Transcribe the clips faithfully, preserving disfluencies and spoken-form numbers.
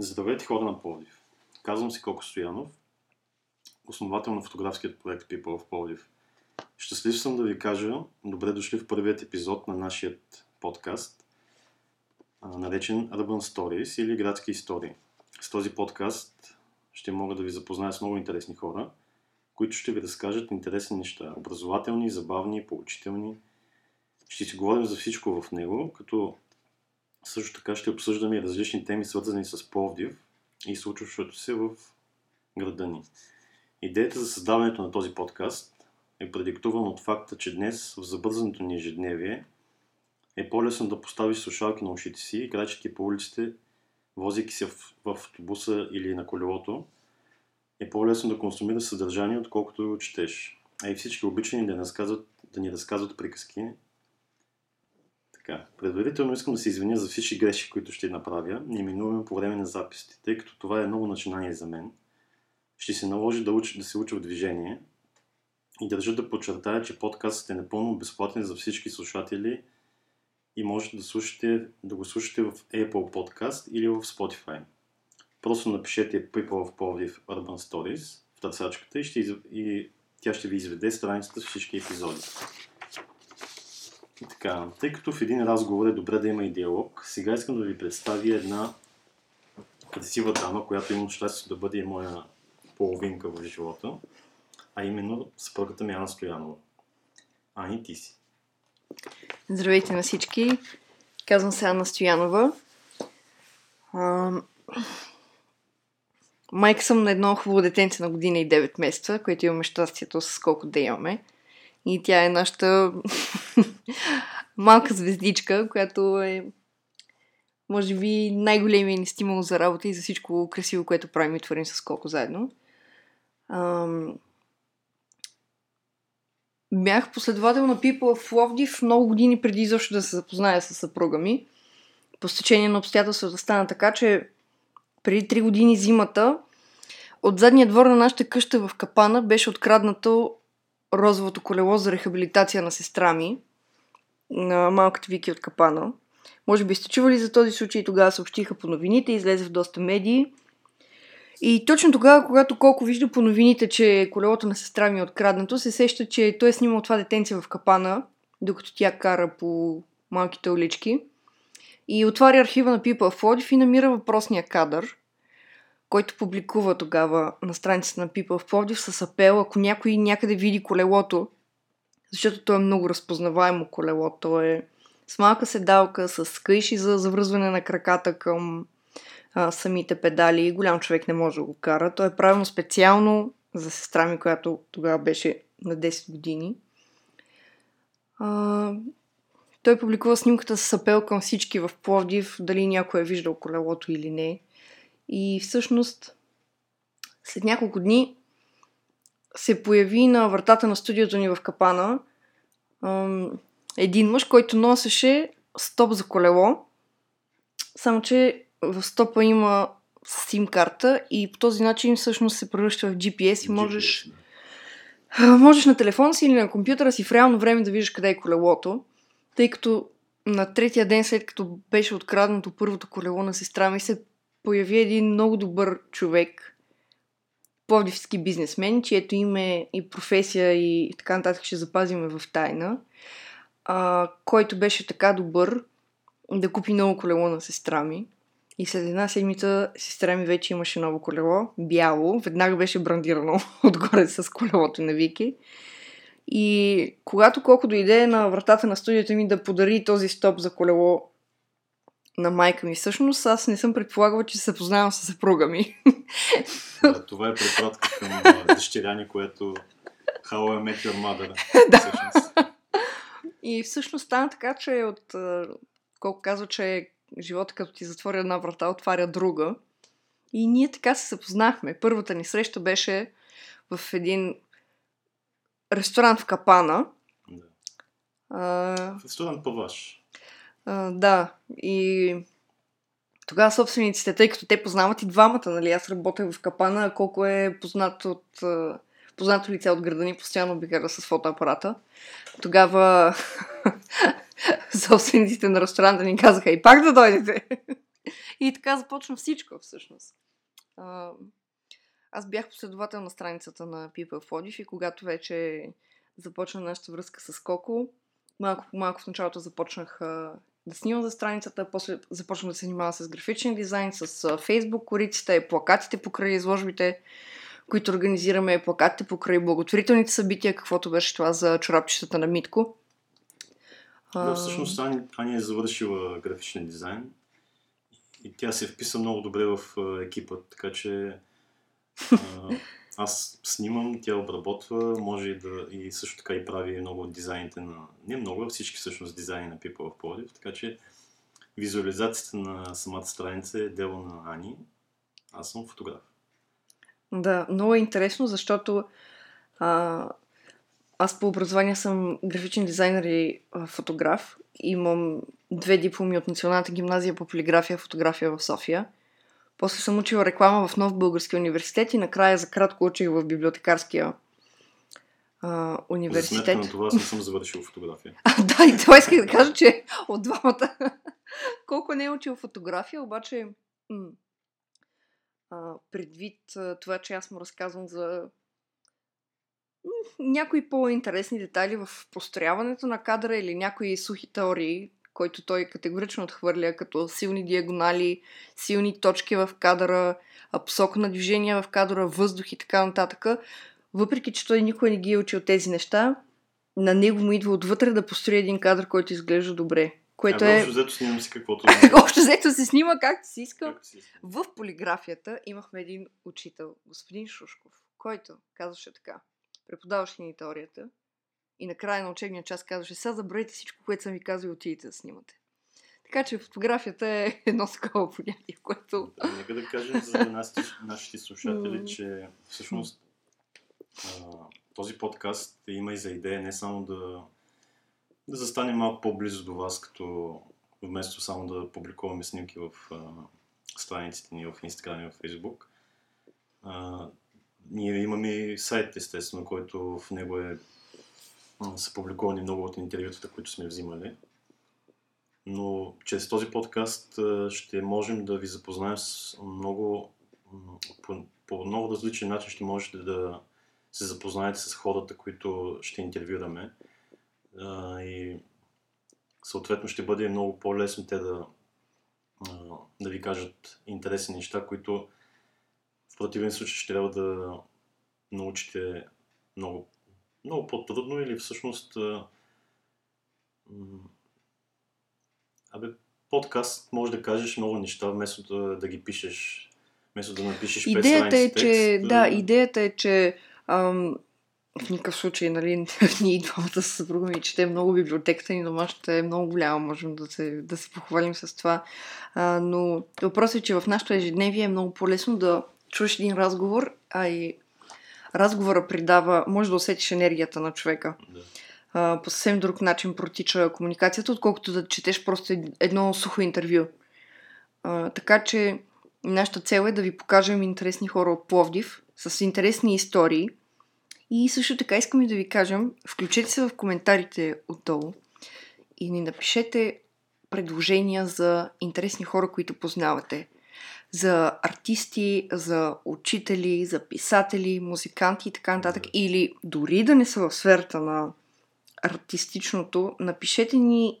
Здравейте, хора на Пловдив! Казвам се Коко Стоянов, основател на фотографският проект People of Plovdiv. Щастлив съм да ви кажа, добре дошли в първият епизод на нашия подкаст, наречен Urban Stories или Градски истории. С този подкаст ще мога да ви запозная с много интересни хора, които ще ви разкажат интересни неща, образователни, забавни, поучителни. Ще си говорим за всичко в него, като също така ще обсъждаме и различни теми, свързани с Пловдив и случващото се в града ни. Идеята за създаването на този подкаст е предиктувана от факта, че днес в забързаното ни ежедневие е по-лесно да поставиш слушалки на ушите си и крачки по улиците, возейки се в, в автобуса или на колелото, е по-лесно да консумираш съдържание, отколкото го четеш. А и всички обичани да, да ни разказват приказки. Предварително искам да се извиня за всички грешки, които ще направя, неминуемо по време на записите, тъй като това е ново начинание за мен. Ще се наложи да, уча, да се уча в движение и държа да подчертая, че подкастът е напълно безплатен за всички слушатели и можете да, слушате, да го слушате в Apple Podcast или в Spotify. Просто напишете People of Plovdiv Urban Stories в търсачката и, ще, и тя ще ви изведе страницата с всички епизоди. И така, тъй като в един разговор е добре да има и диалог, сега искам да ви представя една красива дама, която имам щастие да бъде и моя половинка в живота, а именно съпругата ми Анна Стоянова. Ани, ти си. Здравейте на всички, казвам се Анна Стоянова. А... Майка съм на едно хубаво детенце на година и девет месеца, което имаме щастието с колко да имаме. И тя е нашата малка звездичка, която е, може би, най-големият ни стимул за работа и за всичко красиво, което правим и творим с Коко заедно. Ам... Бях последовател на People of Plovdiv много години преди изобщо да се запозная с съпруга ми. По стечение на обстоятелствата стана така, че преди три години зимата от задния двор на нашата къща в Капана беше откраднато розовото колело за рехабилитация на сестра ми, на малката Вики от Капана. Може би сте чували за този случай, тогава съобщиха по новините, излезе в доста медии. И точно тогава, когато Колко вижда по новините, че колелото на сестра ми е откраднато, се сеща, че той е снимал това детенце в Капана, докато тя кара по малките улички. И отваря архива на People of Plovdiv и намира въпросния кадър, който публикува тогава на страницата на People of Plovdiv с апел, ако някой някъде види колелото, защото то е много разпознаваемо колело, то е с малка седалка, с кайши за завръзване на краката към а, самите педали, голям човек не може да го кара. То е правилно специално за сестра ми, която тогава беше на десет години. А, той публикува снимката с апел към всички в Пловдив, дали някой е виждал колелото или не. И всъщност след няколко дни се появи на вратата на студиото ни в Капана един мъж, който носеше стоп за колело, само че в стопа има сим-карта и по този начин всъщност се превръща в джи пи ес и можеш, можеш на телефона си или на компютъра си в реално време да виждаш къде е колелото, тъй като на третия ден след като беше откраднато първото колело на сестра ми се появи един много добър човек, пловдивски бизнесмен, чието име и професия и така нататък ще запазиме в тайна, а, който беше така добър да купи ново колело на сестра ми. И след една седмица сестра ми вече имаше ново колело, бяло, веднага беше брандирано отгоре с колелото на Вики. И когато Колко дойде на вратата на студиото ми да подари този стоп за колело на майка ми, всъщност аз не съм предполагала, че се познавам с съпруга ми. Да, това е препратка към дъщеряни, което How I Met Your Mother. Да. И всъщност стана така, че от Колко казва, че живота като ти затвори една врата, отваря друга. И ние така се запознахме. Първата ни среща беше в един ресторант в Капана. Да. А... Ресторант Паваш. Uh, да, и тогава собствениците, тъй като те познават и двамата, нали, аз работех в Капана, Колко е познат от, uh, познато лице от града ни, постоянно обикара с фотоапарата. Тогава собствениците на ресторанта ни казаха, и пак да дойдете. И така започна всичко, всъщност. А, аз бях последовател на страницата на People of Plovdiv и когато вече започна нашата връзка с Коко, малко по малко в началото започнах а, да снимам за страницата, после започнах да се занимавам с графичен дизайн, с а, Facebook кориците и плакатите покрай изложбите, които организираме, плакатите покрай благотворителните събития, каквото беше това за чорапчетата на Митко. Да, всъщност Аня е завършила графичен дизайн и тя се вписа много добре в екипа, така че а, аз снимам, тя обработва, може и да и също така и прави много от дизайните на... Не много, а всички всъщност дизайни на People of Plovdiv, така че визуализацията на самата страница е дело на Ани. Аз съм фотограф. Да, много е интересно, защото а, аз по образование съм графичен дизайнер и а, фотограф. Имам две дипломи от Националната гимназия по полиграфия и фотография в София. После съм учила реклама в Нов българския университет и накрая за кратко учих в библиотекарския а, университет. За сметка на това, аз не съм завършил фотография. А, да, и това исках да кажа, че от двамата. Колко не е учил фотография, обаче... М- Uh, предвид uh, това, че аз му разказвам за mm, някои по-интересни детайли в построяването на кадра или някои сухи теории, които той категорично отхвърля, като силни диагонали, силни точки в кадъра, посока на движение в кадъра, въздух и така нататък. Въпреки, че той никой не ги е учил тези неща, на него му идва отвътре да построи един кадър, който изглежда добре. Което а, е... Общо взето снимам си каквото... Общо взето се снима както си искам. Как си искам. В полиграфията имахме един учител, господин Шушков, който казваше така. Преподаваше ни теорията и накрая на учебния час казваше: сега забравете всичко, което съм ви казал и отидете да снимате. Така че фотографията е едно такова понятие, което... Да, нека да кажем за нас, нашите слушатели, че всъщност този подкаст има и за идея не само да... да застане малко по-близо до вас, като вместо само да публикуваме снимки в а, страниците ни в Инстаграм и в Фейсбук. А, ние имаме и сайт, естествено, който в него е, а, са публикувани много от интервютата, които сме взимали. Но чрез този подкаст а, ще можем да ви запознаем с много, по, по много различен начин ще можете да се запознаете с хората, които ще интервюраме. Uh, и съответно ще бъде много по-лесно те да, uh, да ви кажат интересни неща, които в противен случай ще трябва да научите много, много по-трудно или всъщност uh, абе, подкаст може да кажеш много неща, вместо да, да ги пишеш, вместо да напишеш пет страници текст. Да, идеята е, че ам... в никакъв случай, нали, ние двамата със съпруга ми четем много, библиотеката ни домашната е много голяма, можем да се, да се похвалим с това. А, но въпросът е, че в нашото ежедневие е много по-лесно да чуеш един разговор, а и разговора придава, може да усетиш енергията на човека. Да. А, по съвсем друг начин протича комуникацията, отколкото да четеш просто едно сухо интервю. А, така че нашата цел е да ви покажем интересни хора от Пловдив, с интересни истории. И също така искам и да ви кажем, включете се в коментарите отдолу и ни напишете предложения за интересни хора, които познавате. За артисти, за учители, за писатели, музиканти и така нататък. Или дори да не са в сферата на артистичното, напишете ни,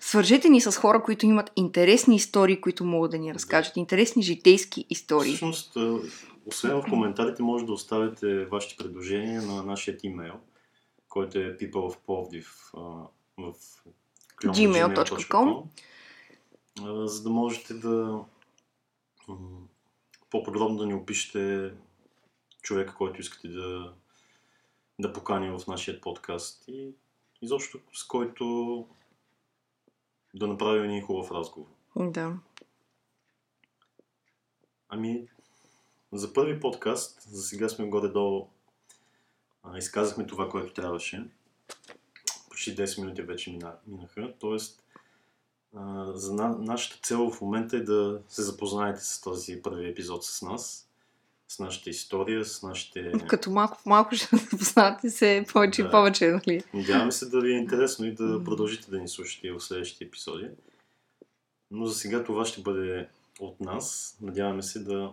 свържете ни с хора, които имат интересни истории, които могат да ни разкажат. Интересни житейски истории. Всъщност... Освен в коментарите, може да оставите вашите предложения на нашия имейл, който е peopleofplovdiv в джи мейл точка ком, за да можете да по-подробно да ни опишете човека, който искате да, да поканим в нашия подкаст и изобщо с който да направим един хубав разговор. Да. Ами... За първи подкаст, за сега сме горе-долу, а, изказахме това, което трябваше. Почти десет минути вече мина, минаха. Тоест, а, за на, нашата цел в момента е да се запознаете с този първи епизод с нас, с нашата история, с нашите... Като малко в малко ще запознавате се повече да. и повече, нали? Надяваме се да ви е интересно и да продължите да ни слушате в следващите епизоди. Но за сега това ще бъде от нас. Надяваме се да,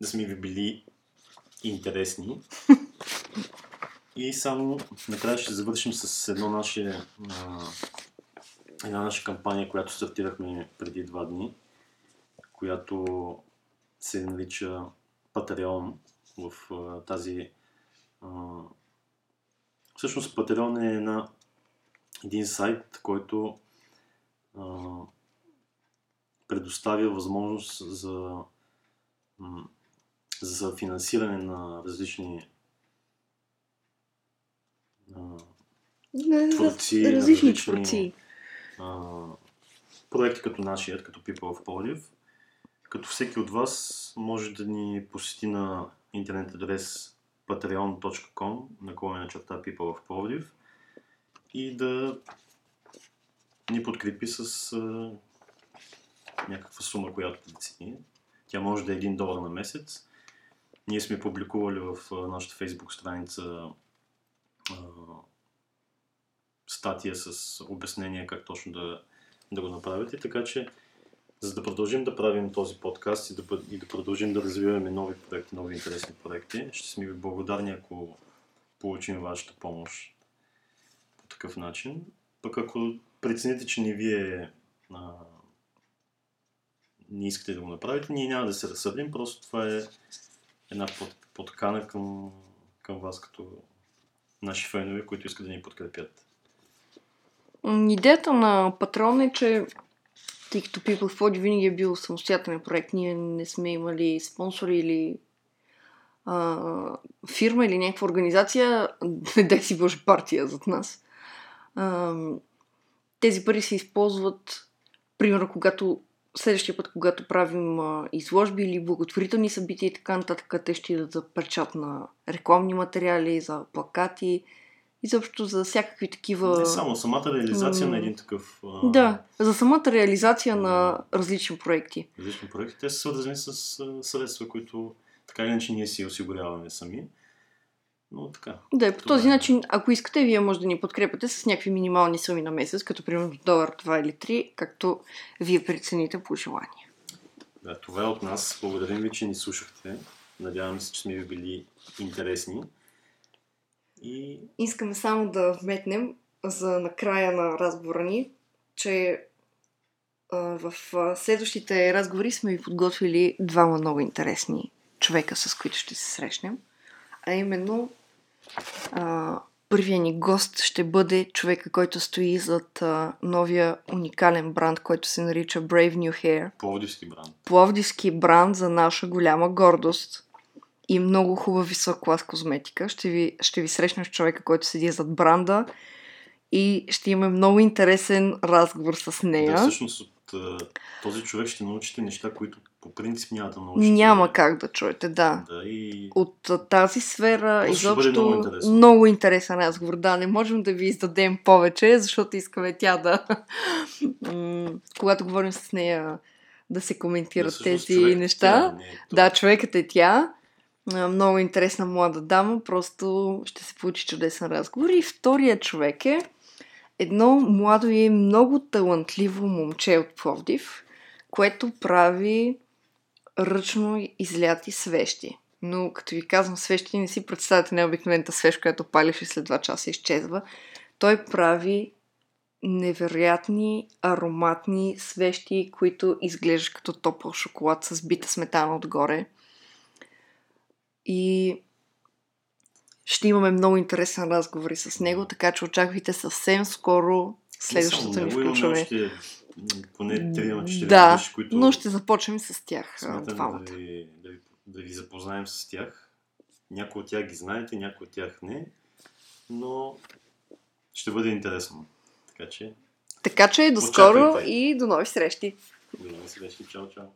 да сме ви били интересни. И само накрая ще завършим с едно наше, а, една наша кампания, която стартирахме преди два дни, която се нарича Патреон. В а, тази... А, всъщност Патреон е една, един сайт, който а, предоставя възможност за, за финансиране на различни творци, различни, различни а, проекти като нашия, като People of Plovdiv. Като всеки от вас може да ни посети на интернет адрес patreon точка com наклонена черта People of Plovdiv и да ни подкрепи с а, някаква сума, която прецени. Тя може да е един долар на месец. Ние сме публикували в а, нашата Facebook страница статия с обяснение как точно да, да го направите, така че за да продължим да правим този подкаст и да, и да продължим да развиваме нови проекти, нови интересни проекти, ще сме ви благодарни, ако получим вашата помощ по такъв начин. Пък ако прецените, че не вие а, не искате да го направите, ние няма да се разсърдим, просто това е една подкана към, към вас като наши фенове, които искат да ни подкрепят. Идеята на Патреон е, че тъй като People of Plovdiv винаги е бил самостоятелен проект, ние не сме имали спонсори или а, фирма или някаква организация, не дай си Боже партия зад нас. А, тези пари се използват, примерно, когато следващия път, когато правим а, изложби или благотворителни събития и така нататък, те ще идат за печат на рекламни материали, за плакати и заобщо за всякакви такива... Не само, самата реализация м- на един такъв... А... Да, за самата реализация а... на различни проекти. Различни проекти. Те са свързани с а, средства, които така или иначе ние си осигуряваме сами. Но така. Да, по това... този начин, ако искате, вие може да ни подкрепате с някакви минимални суми на месец, като примерно долар, два или три, както вие прецените по желание. Да, това е от нас. Благодарим ви, че ни слушахте. Надявам се, че сме ви били интересни. И... Искаме само да вметнем за накрая на разговора ни, че а, в а, следващите разговори сме ви подготвили двама много интересни човека, с които ще се срещнем. А именно а, първият ни гост ще бъде човека, който стои зад а, новия уникален бранд, който се нарича Brave New Hair. Пловдивски бранд. Пловдивски бранд за наша голяма гордост и много хубава висок клас козметика. Ще ви, ще ви срещнем с човека, който седи зад бранда и ще имаме много интересен разговор с нея. Да, всъщност от този човек ще научите неща, които по принцип няма да научите. Няма как да чуете, да. да и... От тази сфера изобщо много, много интересен разговор. Да, не можем да ви издадем повече, защото искаме тя да... Когато говорим с нея, да се коментират да, тези човек, неща. Не е да, човекът е тя. Много интересна млада дама, просто ще се получи чудесен разговор. И втория човек е едно младо и много талантливо момче от Пловдив, което прави ръчно изляти свещи. Но като ви казвам свещи, не си представяте необикновената свещ, която палиш и след два часа изчезва. Той прави невероятни ароматни свещи, които изглеждат като топъл шоколад с бита сметана отгоре. И ще имаме много интересен разговор с него, така че очаквайте съвсем скоро следващото ни включване. Още, поне три-четири да, души, които... но ще започнем с тях. Смятаме да ви, да, ви, да ви запознаем с тях. Някои от тях ги знаете, някои от тях не, но ще бъде интересно. Така че, така че до скоро и до нови срещи. До нови срещи. Чао, чао.